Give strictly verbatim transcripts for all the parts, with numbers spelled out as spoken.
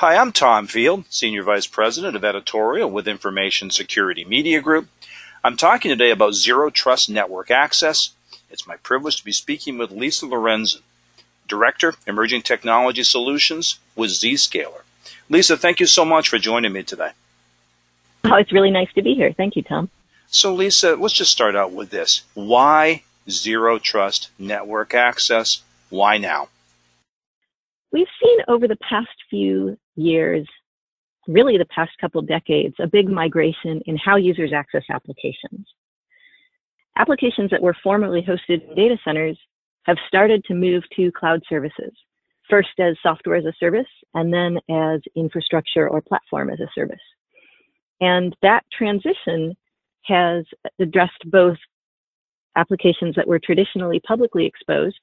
Hi, I'm Tom Field, Senior Vice President of Editorial with Information Security Media Group. I'm talking today about Zero Trust Network Access. It's my privilege to be speaking with Lisa Lorenzen, Director, Emerging Technology Solutions with Zscaler. Lisa, thank you so much for joining me today. Oh, it's really nice to be here. Thank you, Tom. So, Lisa, let's just start out with this. Why Zero Trust Network Access? Why now? We've seen over the past few years, really the past couple decades, a big migration in how users access applications. Applications that were formerly hosted in data centers have started to move to cloud services, first as software as a service, and then as infrastructure or platform as a service. And that transition has addressed both applications that were traditionally publicly exposed,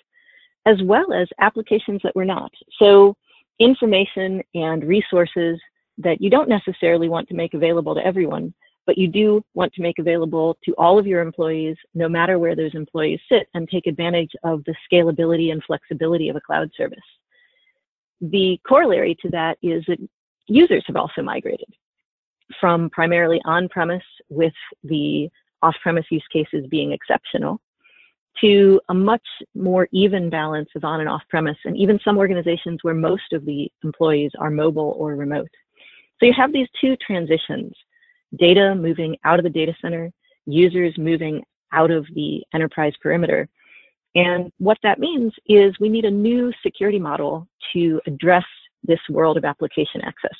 as well as applications that were not. So information and resources that you don't necessarily want to make available to everyone, but you do want to make available to all of your employees, no matter where those employees sit, and take advantage of the scalability and flexibility of a cloud service. The corollary to that is that users have also migrated from primarily on-premise, with the off-premise use cases being exceptional, to a much more even balance of on and off premise, and even some organizations where most of the employees are mobile or remote. So you have these two transitions, data moving out of the data center, users moving out of the enterprise perimeter. And what that means is we need a new security model to address this world of application access.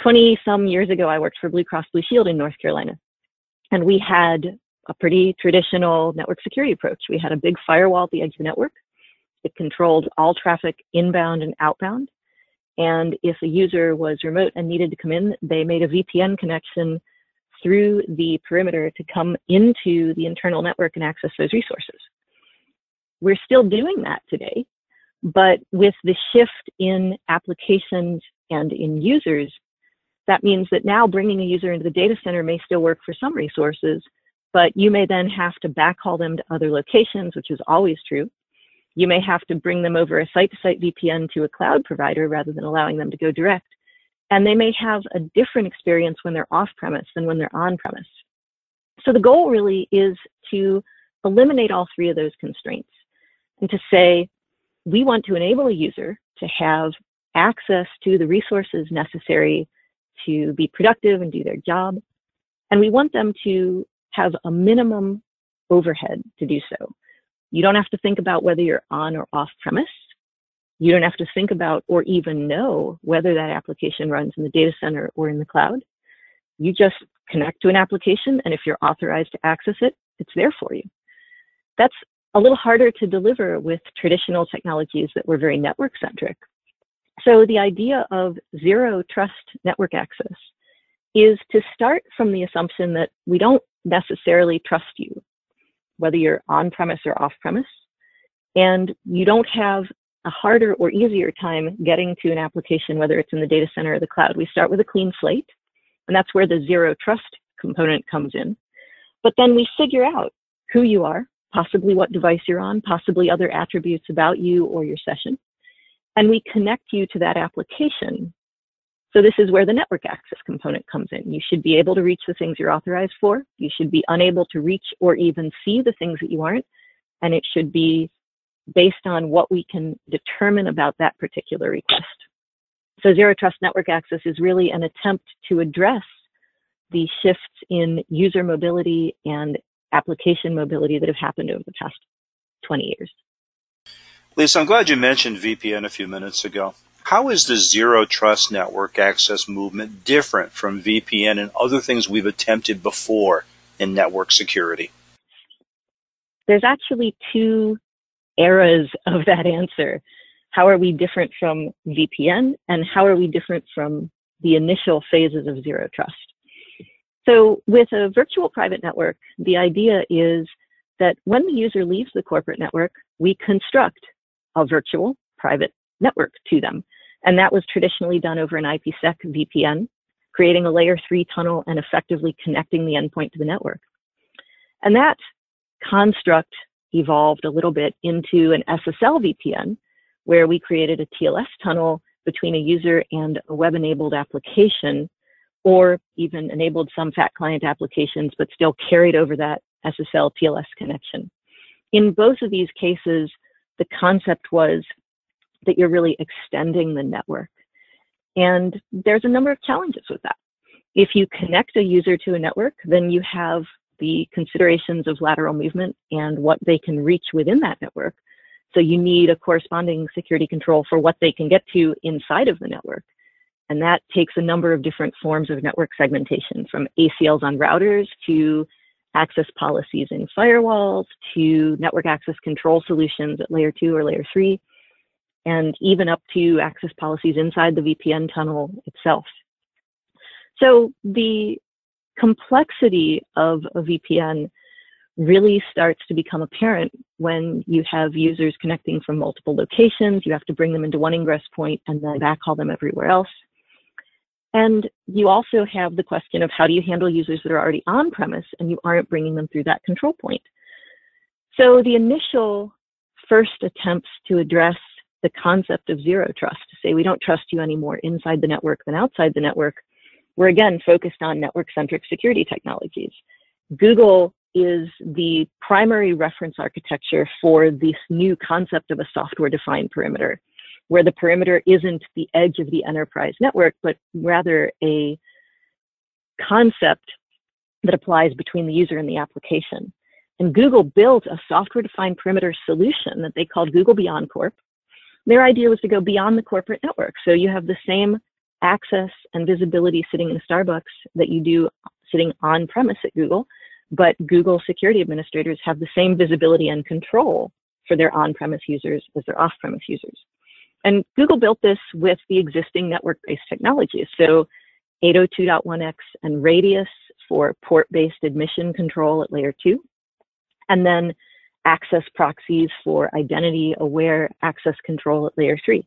twenty some years ago, I worked for Blue Cross Blue Shield in North Carolina, and we had a pretty traditional network security approach. We had a big firewall at the edge of the network. It controlled all traffic inbound and outbound. And if a user was remote and needed to come in, they made a V P N connection through the perimeter to come into the internal network and access those resources. We're still doing that today, but with the shift in applications and in users, that means that now bringing a user into the data center may still work for some resources, but you may then have to backhaul them to other locations, which is always true. You may have to bring them over a site-to-site V P N to a cloud provider rather than allowing them to go direct. And they may have a different experience when they're off-premise than when they're on-premise. So the goal really is to eliminate all three of those constraints and to say, we want to enable a user to have access to the resources necessary to be productive and do their job. And we want them to have a minimum overhead to do so. You don't have to think about whether you're on or off premise. You don't have to think about or even know whether that application runs in the data center or in the cloud. You just connect to an application, and if you're authorized to access it, it's there for you. That's a little harder to deliver with traditional technologies that were very network-centric. So the idea of zero trust network access is to start from the assumption that we don't necessarily trust you, whether you're on-premise or off-premise, and you don't have a harder or easier time getting to an application, whether it's in the data center or the cloud. We start with a clean slate, and that's where the zero trust component comes in. But then we figure out who you are, possibly what device you're on, possibly other attributes about you or your session, and we connect you to that application. So this is where the network access component comes in. You should be able to reach the things you're authorized for. You should be unable to reach or even see the things that you aren't. And it should be based on what we can determine about that particular request. So Zero Trust Network Access is really an attempt to address the shifts in user mobility and application mobility that have happened over the past twenty years. Lisa, I'm glad you mentioned V P N a few minutes ago. How is the Zero Trust Network Access movement different from V P N and other things we've attempted before in network security? There's actually two eras of that answer. How are we different from V P N, and how are we different from the initial phases of Zero Trust? So with a virtual private network, the idea is that when the user leaves the corporate network, we construct a virtual private network to them. And that was traditionally done over an IPsec V P N, creating a layer three tunnel and effectively connecting the endpoint to the network. And that construct evolved a little bit into an S S L V P N, where we created a T L S tunnel between a user and a web-enabled application, or even enabled some fat client applications, but still carried over that S S L P L S connection. In both of these cases, the concept was that you're really extending the network. And there's a number of challenges with that. If you connect a user to a network, then you have the considerations of lateral movement and what they can reach within that network. So you need a corresponding security control for what they can get to inside of the network. And that takes a number of different forms of network segmentation, from A C Ls on routers to access policies in firewalls to network access control solutions at layer two or layer three, and even up to access policies inside the V P N tunnel itself. So the complexity of a V P N really starts to become apparent when you have users connecting from multiple locations. You have to bring them into one ingress point and then backhaul them everywhere else. And you also have the question of how do you handle users that are already on-premise and you aren't bringing them through that control point. So the initial first attempts to address the concept of zero trust, to say we don't trust you anymore inside the network than outside the network, were again focused on network-centric security technologies. Google is the primary reference architecture for this new concept of a software-defined perimeter, where the perimeter isn't the edge of the enterprise network, but rather a concept that applies between the user and the application. And Google built a software-defined perimeter solution that they called Google BeyondCorp. Their idea was to go beyond the corporate network. So you have the same access and visibility sitting in Starbucks that you do sitting on-premise at Google, but Google security administrators have the same visibility and control for their on-premise users as their off-premise users. And Google built this with the existing network-based technologies. So eight oh two dot one x and Radius for port-based admission control at layer two, and then access proxies for identity-aware access control at layer three.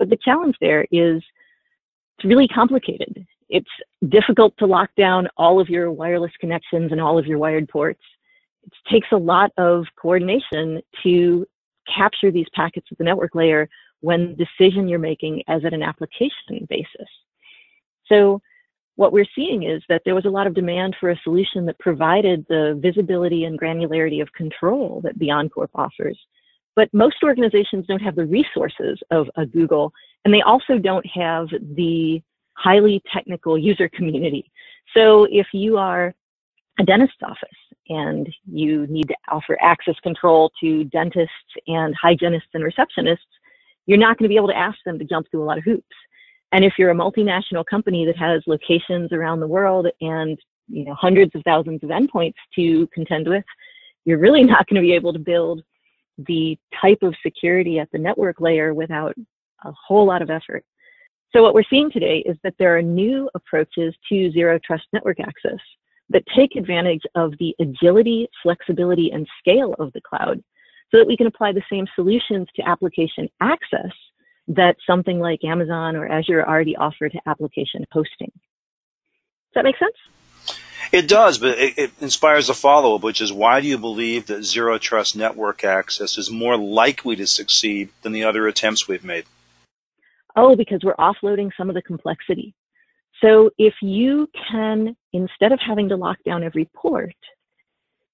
But the challenge there is it's really complicated. It's difficult to lock down all of your wireless connections and all of your wired ports. It takes a lot of coordination to capture these packets at the network layer when the decision you're making as at an application basis. So what we're seeing is that there was a lot of demand for a solution that provided the visibility and granularity of control that BeyondCorp offers. But most organizations don't have the resources of a Google, and they also don't have the highly technical user community. So if you are a dentist's office and you need to offer access control to dentists and hygienists and receptionists, you're not going to be able to ask them to jump through a lot of hoops. And if you're a multinational company that has locations around the world and, you know, hundreds of thousands of endpoints to contend with, you're really not going to be able to build the type of security at the network layer without a whole lot of effort. So what we're seeing today is that there are new approaches to zero trust network access that take advantage of the agility, flexibility, and scale of the cloud so that we can apply the same solutions to application access that something like Amazon or Azure already offer to application hosting. Does that make sense? It does, but it, it inspires a follow-up, which is why do you believe that zero trust network access is more likely to succeed than the other attempts we've made? Oh, because we're offloading some of the complexity. So if you can, instead of having to lock down every port,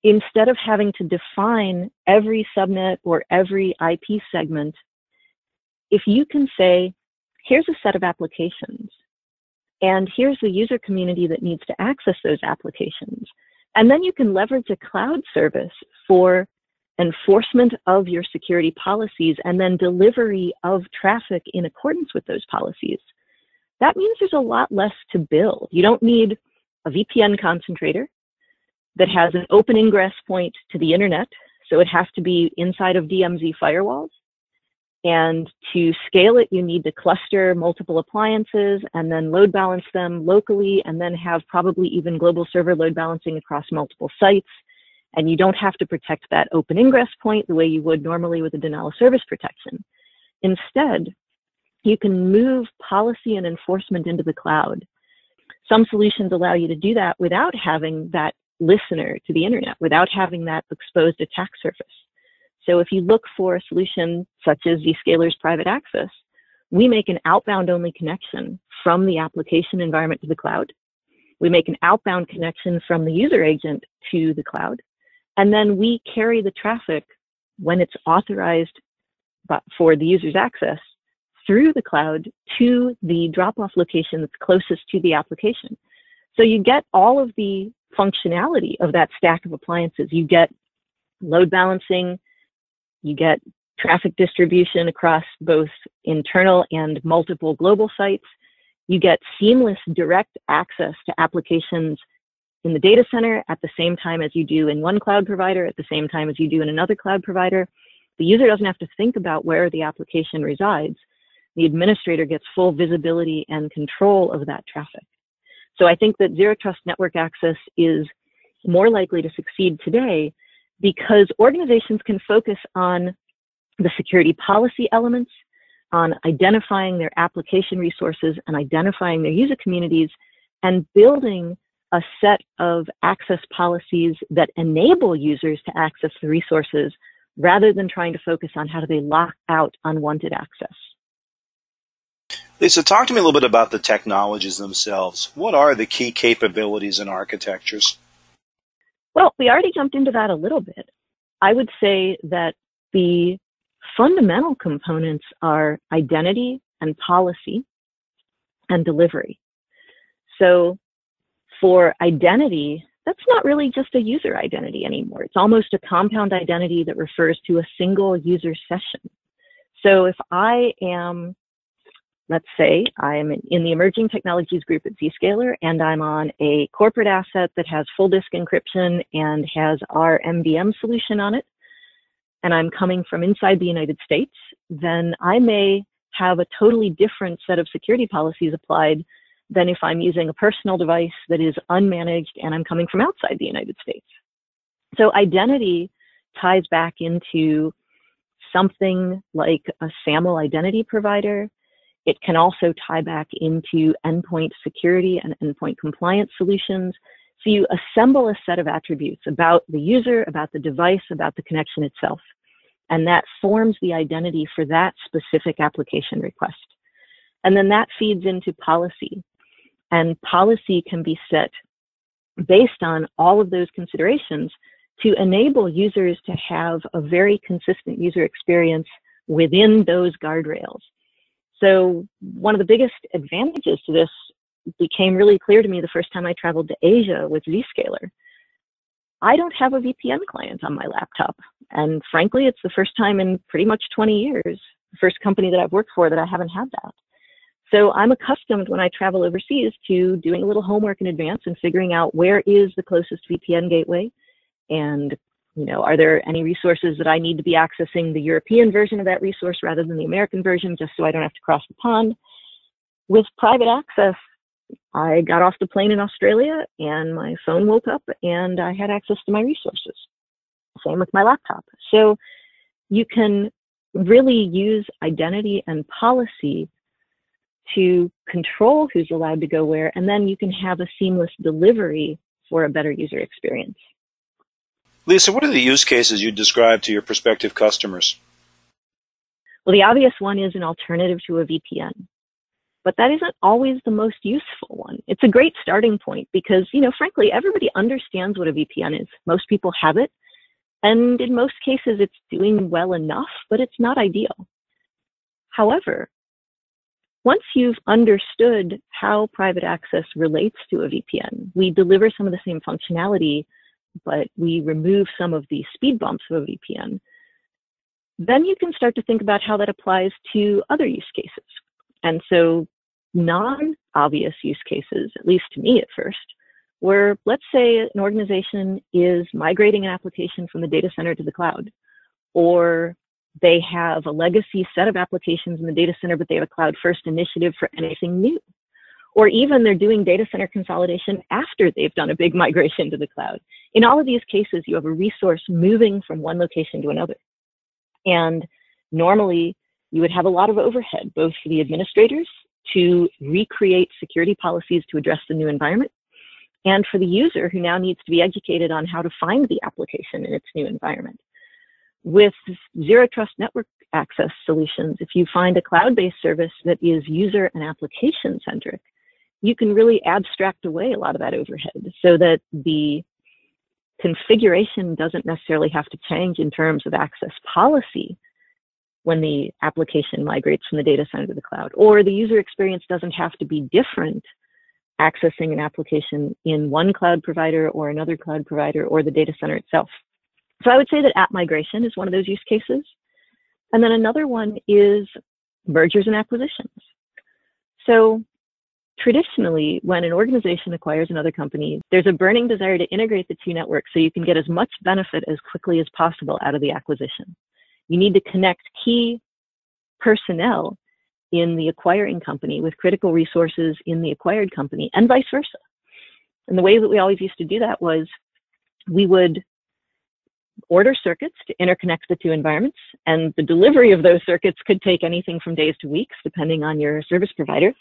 instead of having to define every subnet or every I P segment, if you can say, here's a set of applications, and here's the user community that needs to access those applications, and then you can leverage a cloud service for enforcement of your security policies and then delivery of traffic in accordance with those policies, that means there's a lot less to build. You don't need a V P N concentrator that has an open ingress point to the internet, so it has to be inside of D M Z firewalls. And to scale it, you need to cluster multiple appliances and then load balance them locally and then have probably even global server load balancing across multiple sites. And you don't have to protect that open ingress point the way you would normally with a denial of service protection. Instead, you can move policy and enforcement into the cloud. Some solutions allow you to do that without having that listener to the internet, without having that exposed attack surface. So if you look for a solution such as Zscaler's Private Access, we make an outbound-only connection from the application environment to the cloud. We make an outbound connection from the user agent to the cloud. And then we carry the traffic when it's authorized for the user's access through the cloud to the drop-off location that's closest to the application. So you get all of the functionality of that stack of appliances. You get load balancing, you get traffic distribution across both internal and multiple global sites. You get seamless direct access to applications in the data center at the same time as you do in one cloud provider, at the same time as you do in another cloud provider. The user doesn't have to think about where the application resides. The administrator gets full visibility and control of that traffic. So I think that Zero Trust Network Access is more likely to succeed today because organizations can focus on the security policy elements, on identifying their application resources and identifying their user communities, and building a set of access policies that enable users to access the resources rather than trying to focus on how do they lock out unwanted access. Lisa, talk to me a little bit about the technologies themselves. What are the key capabilities and architectures? Well, we already jumped into that a little bit. I would say that the fundamental components are identity and policy and delivery. So for identity, that's not really just a user identity anymore. It's almost a compound identity that refers to a single user session. So if I am, let's say, I'm in the Emerging Technologies group at Zscaler, and I'm on a corporate asset that has full disk encryption and has our M D M solution on it, and I'm coming from inside the United States, then I may have a totally different set of security policies applied than if I'm using a personal device that is unmanaged and I'm coming from outside the United States. So identity ties back into something like a SAML identity provider. It can also tie back into endpoint security and endpoint compliance solutions. So you assemble a set of attributes about the user, about the device, about the connection itself. And that forms the identity for that specific application request. And then that feeds into policy. And policy can be set based on all of those considerations to enable users to have a very consistent user experience within those guardrails. So one of the biggest advantages to this became really clear to me the first time I traveled to Asia with Zscaler. I don't have a V P N client on my laptop. And frankly, it's the first time in pretty much twenty years, the first company that I've worked for, that I haven't had that. So I'm accustomed when I travel overseas to doing a little homework in advance and figuring out where is the closest V P N gateway, and, you know, are there any resources that I need to be accessing the European version of that resource rather than the American version, just so I don't have to cross the pond. With private access, I got off the plane in Australia and my phone woke up and I had access to my resources. Same with my laptop. So you can really use identity and policy to control who's allowed to go where, and then you can have a seamless delivery for a better user experience. Lisa, what are the use cases you describe to your prospective customers? Well, the obvious one is an alternative to a V P N, but that isn't always the most useful one. It's a great starting point because, you know, frankly, everybody understands what a V P N is. Most people have it, and in most cases, it's doing well enough, but it's not ideal. However, once you've understood how private access relates to a V P N, we deliver some of the same functionality, but we remove some of the speed bumps of a V P N. Then you can start to think about how that applies to other use cases. And so non-obvious use cases, at least to me at first, were, let's say an organization is migrating an application from the data center to the cloud, or they have a legacy set of applications in the data center, but they have a cloud-first initiative for anything new. Or even they're doing data center consolidation after they've done a big migration to the cloud. In all of these cases, you have a resource moving from one location to another. And normally, you would have a lot of overhead, both for the administrators to recreate security policies to address the new environment, and for the user who now needs to be educated on how to find the application in its new environment. With Zero Trust Network Access solutions, if you find a cloud-based service that is user and application-centric, you can really abstract away a lot of that overhead so that the configuration doesn't necessarily have to change in terms of access policy when the application migrates from the data center to the cloud, or the user experience doesn't have to be different accessing an application in one cloud provider or another cloud provider or the data center itself. So I would say that app migration is one of those use cases. And then another one is mergers and acquisitions. So traditionally, when an organization acquires another company, there's a burning desire to integrate the two networks so you can get as much benefit as quickly as possible out of the acquisition. You need to connect key personnel in the acquiring company with critical resources in the acquired company and vice versa. And the way that we always used to do that was we would order circuits to interconnect the two environments, and the delivery of those circuits could take anything from days to weeks, depending on your service provider.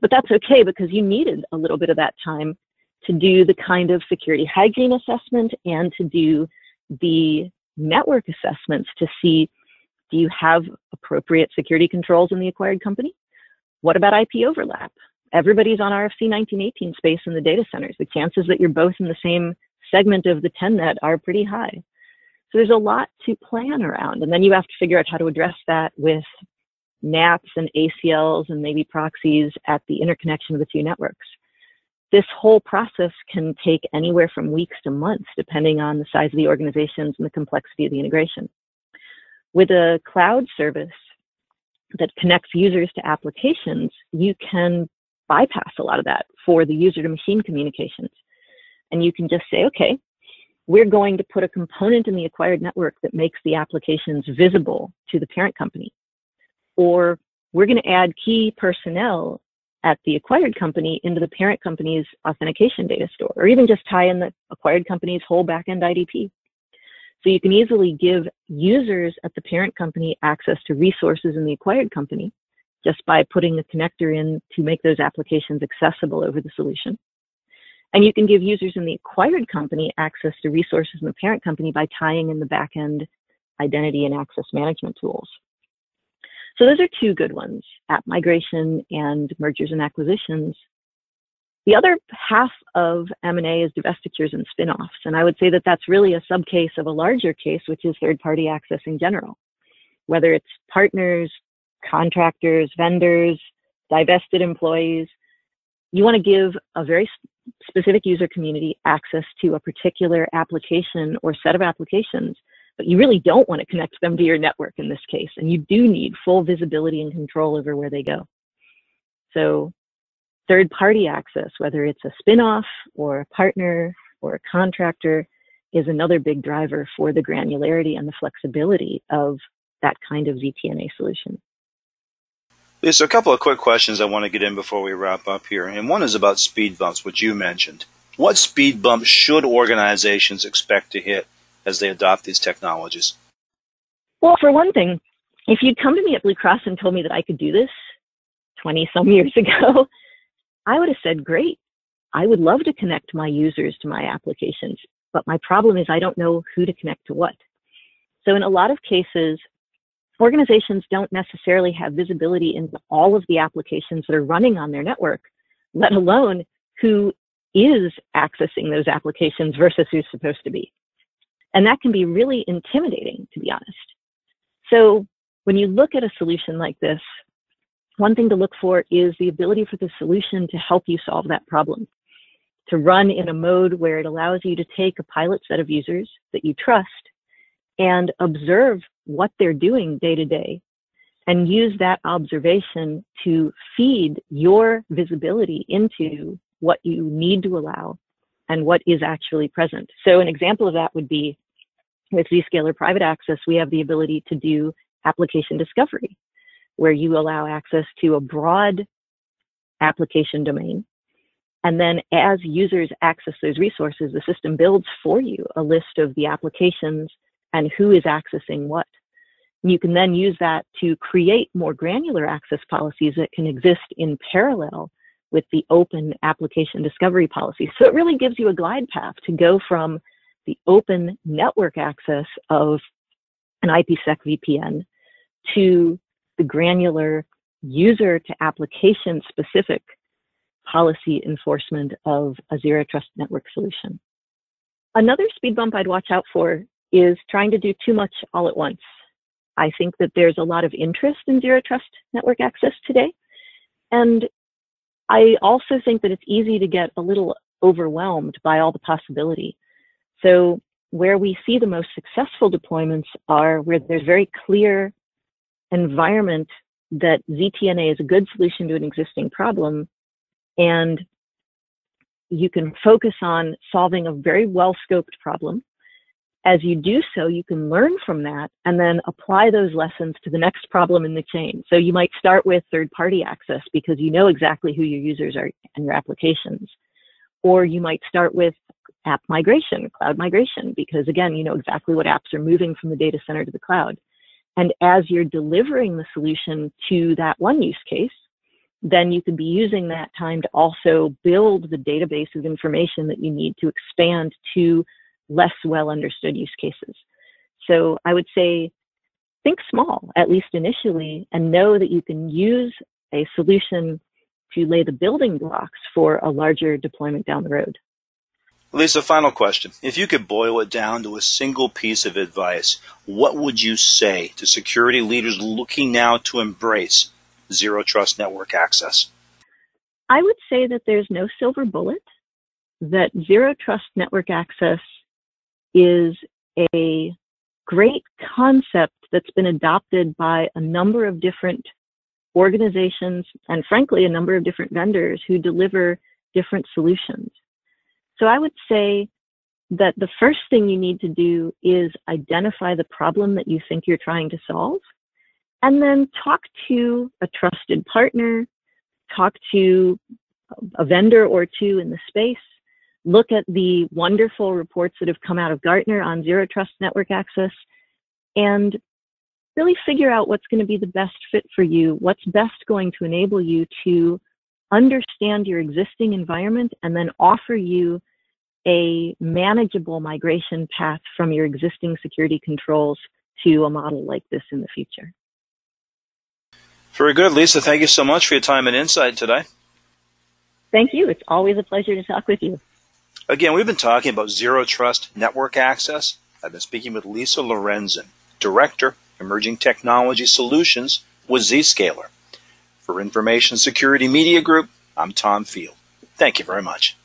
But that's okay, because you needed a little bit of that time to do the kind of security hygiene assessment and to do the network assessments to see, do you have appropriate security controls in the acquired company? What about I P overlap? Everybody's on R F C nineteen eighteen space in the data centers. The chances that you're both in the same segment of the ten net are pretty high. So there's a lot to plan around. And then you have to figure out how to address that with N A Ts and A C Ls and maybe proxies at the interconnection of the two networks. This whole process can take anywhere from weeks to months, depending on the size of the organizations and the complexity of the integration. With a cloud service that connects users to applications, you can bypass a lot of that for the user-to-machine communications. And you can just say, okay, we're going to put a component in the acquired network that makes the applications visible to the parent company. Or we're going to add key personnel at the acquired company into the parent company's authentication data store, or even just tie in the acquired company's whole backend I D P. So you can easily give users at the parent company access to resources in the acquired company just by putting a connector in to make those applications accessible over the solution. And you can give users in the acquired company access to resources in the parent company by tying in the backend identity and access management tools. So those are two good ones, app migration and mergers and acquisitions. The other half of M and A is divestitures and spinoffs. And I would say that that's really a subcase of a larger case, which is third-party access in general. Whether it's partners, contractors, vendors, divested employees, you want to give a very specific user community access to a particular application or set of applications, but you really don't want to connect them to your network in this case. And you do need full visibility and control over where they go. So third-party access, whether it's a spin-off or a partner or a contractor, is another big driver for the granularity and the flexibility of that kind of Z T N A solution. Lisa, a couple of quick questions I want to get in before we wrap up here. And one is about speed bumps, which you mentioned. What speed bumps should organizations expect to hit as they adopt these technologies? Well, for one thing, if you'd come to me at Blue Cross and told me that I could do this twenty-some years ago, I would have said, great, I would love to connect my users to my applications, but my problem is I don't know who to connect to what. So in a lot of cases, organizations don't necessarily have visibility into all of the applications that are running on their network, let alone who is accessing those applications versus who's supposed to be. And that can be really intimidating, to be honest. So when you look at a solution like this, one thing to look for is the ability for the solution to help you solve that problem, to run in a mode where it allows you to take a pilot set of users that you trust and observe what they're doing day to day and use that observation to feed your visibility into what you need to allow and what is actually present. So an example of that would be with Zscaler Private Access, we have the ability to do application discovery, where you allow access to a broad application domain. And then as users access those resources, the system builds for you a list of the applications and who is accessing what. And you can then use that to create more granular access policies that can exist in parallel with the open application discovery policy. So it really gives you a glide path to go from the open network access of an IPsec V P N to the granular user to application specific policy enforcement of a Zero Trust Network solution. Another speed bump I'd watch out for is trying to do too much all at once. I think that there's a lot of interest in Zero Trust Network access today. And I also think that it's easy to get a little overwhelmed by all the possibility. So where we see the most successful deployments are where there's very clear environment that Z T N A is a good solution to an existing problem, and you can focus on solving a very well-scoped problem. As you do so, you can learn from that and then apply those lessons to the next problem in the chain. So you might start with third-party access because you know exactly who your users are and your applications. Or you might start with app migration, cloud migration, because again, you know exactly what apps are moving from the data center to the cloud. And as you're delivering the solution to that one use case, then you could be using that time to also build the database of information that you need to expand to less well understood use cases. So I would say, think small, at least initially, and know that you can use a solution to lay the building blocks for a larger deployment down the road. Lisa, final question. If you could boil it down to a single piece of advice, what would you say to security leaders looking now to embrace Zero Trust Network access? I would say that there's no silver bullet, that Zero Trust Network access is a great concept that's been adopted by a number of different organizations and, frankly, a number of different vendors who deliver different solutions. So I would say that the first thing you need to do is identify the problem that you think you're trying to solve, and then talk to a trusted partner, talk to a vendor or two in the space, look at the wonderful reports that have come out of Gartner on Zero Trust Network access, and really figure out what's going to be the best fit for you, what's best going to enable you to understand your existing environment and then offer you a manageable migration path from your existing security controls to a model like this in the future. Very good, Lisa. Thank you so much for your time and insight today. Thank you. It's always a pleasure to talk with you. Again, we've been talking about Zero Trust Network Access. I've been speaking with Lisa Lorenzen, Director, Emerging Technology Solutions with Zscaler. For Information Security Media Group, I'm Tom Field. Thank you very much.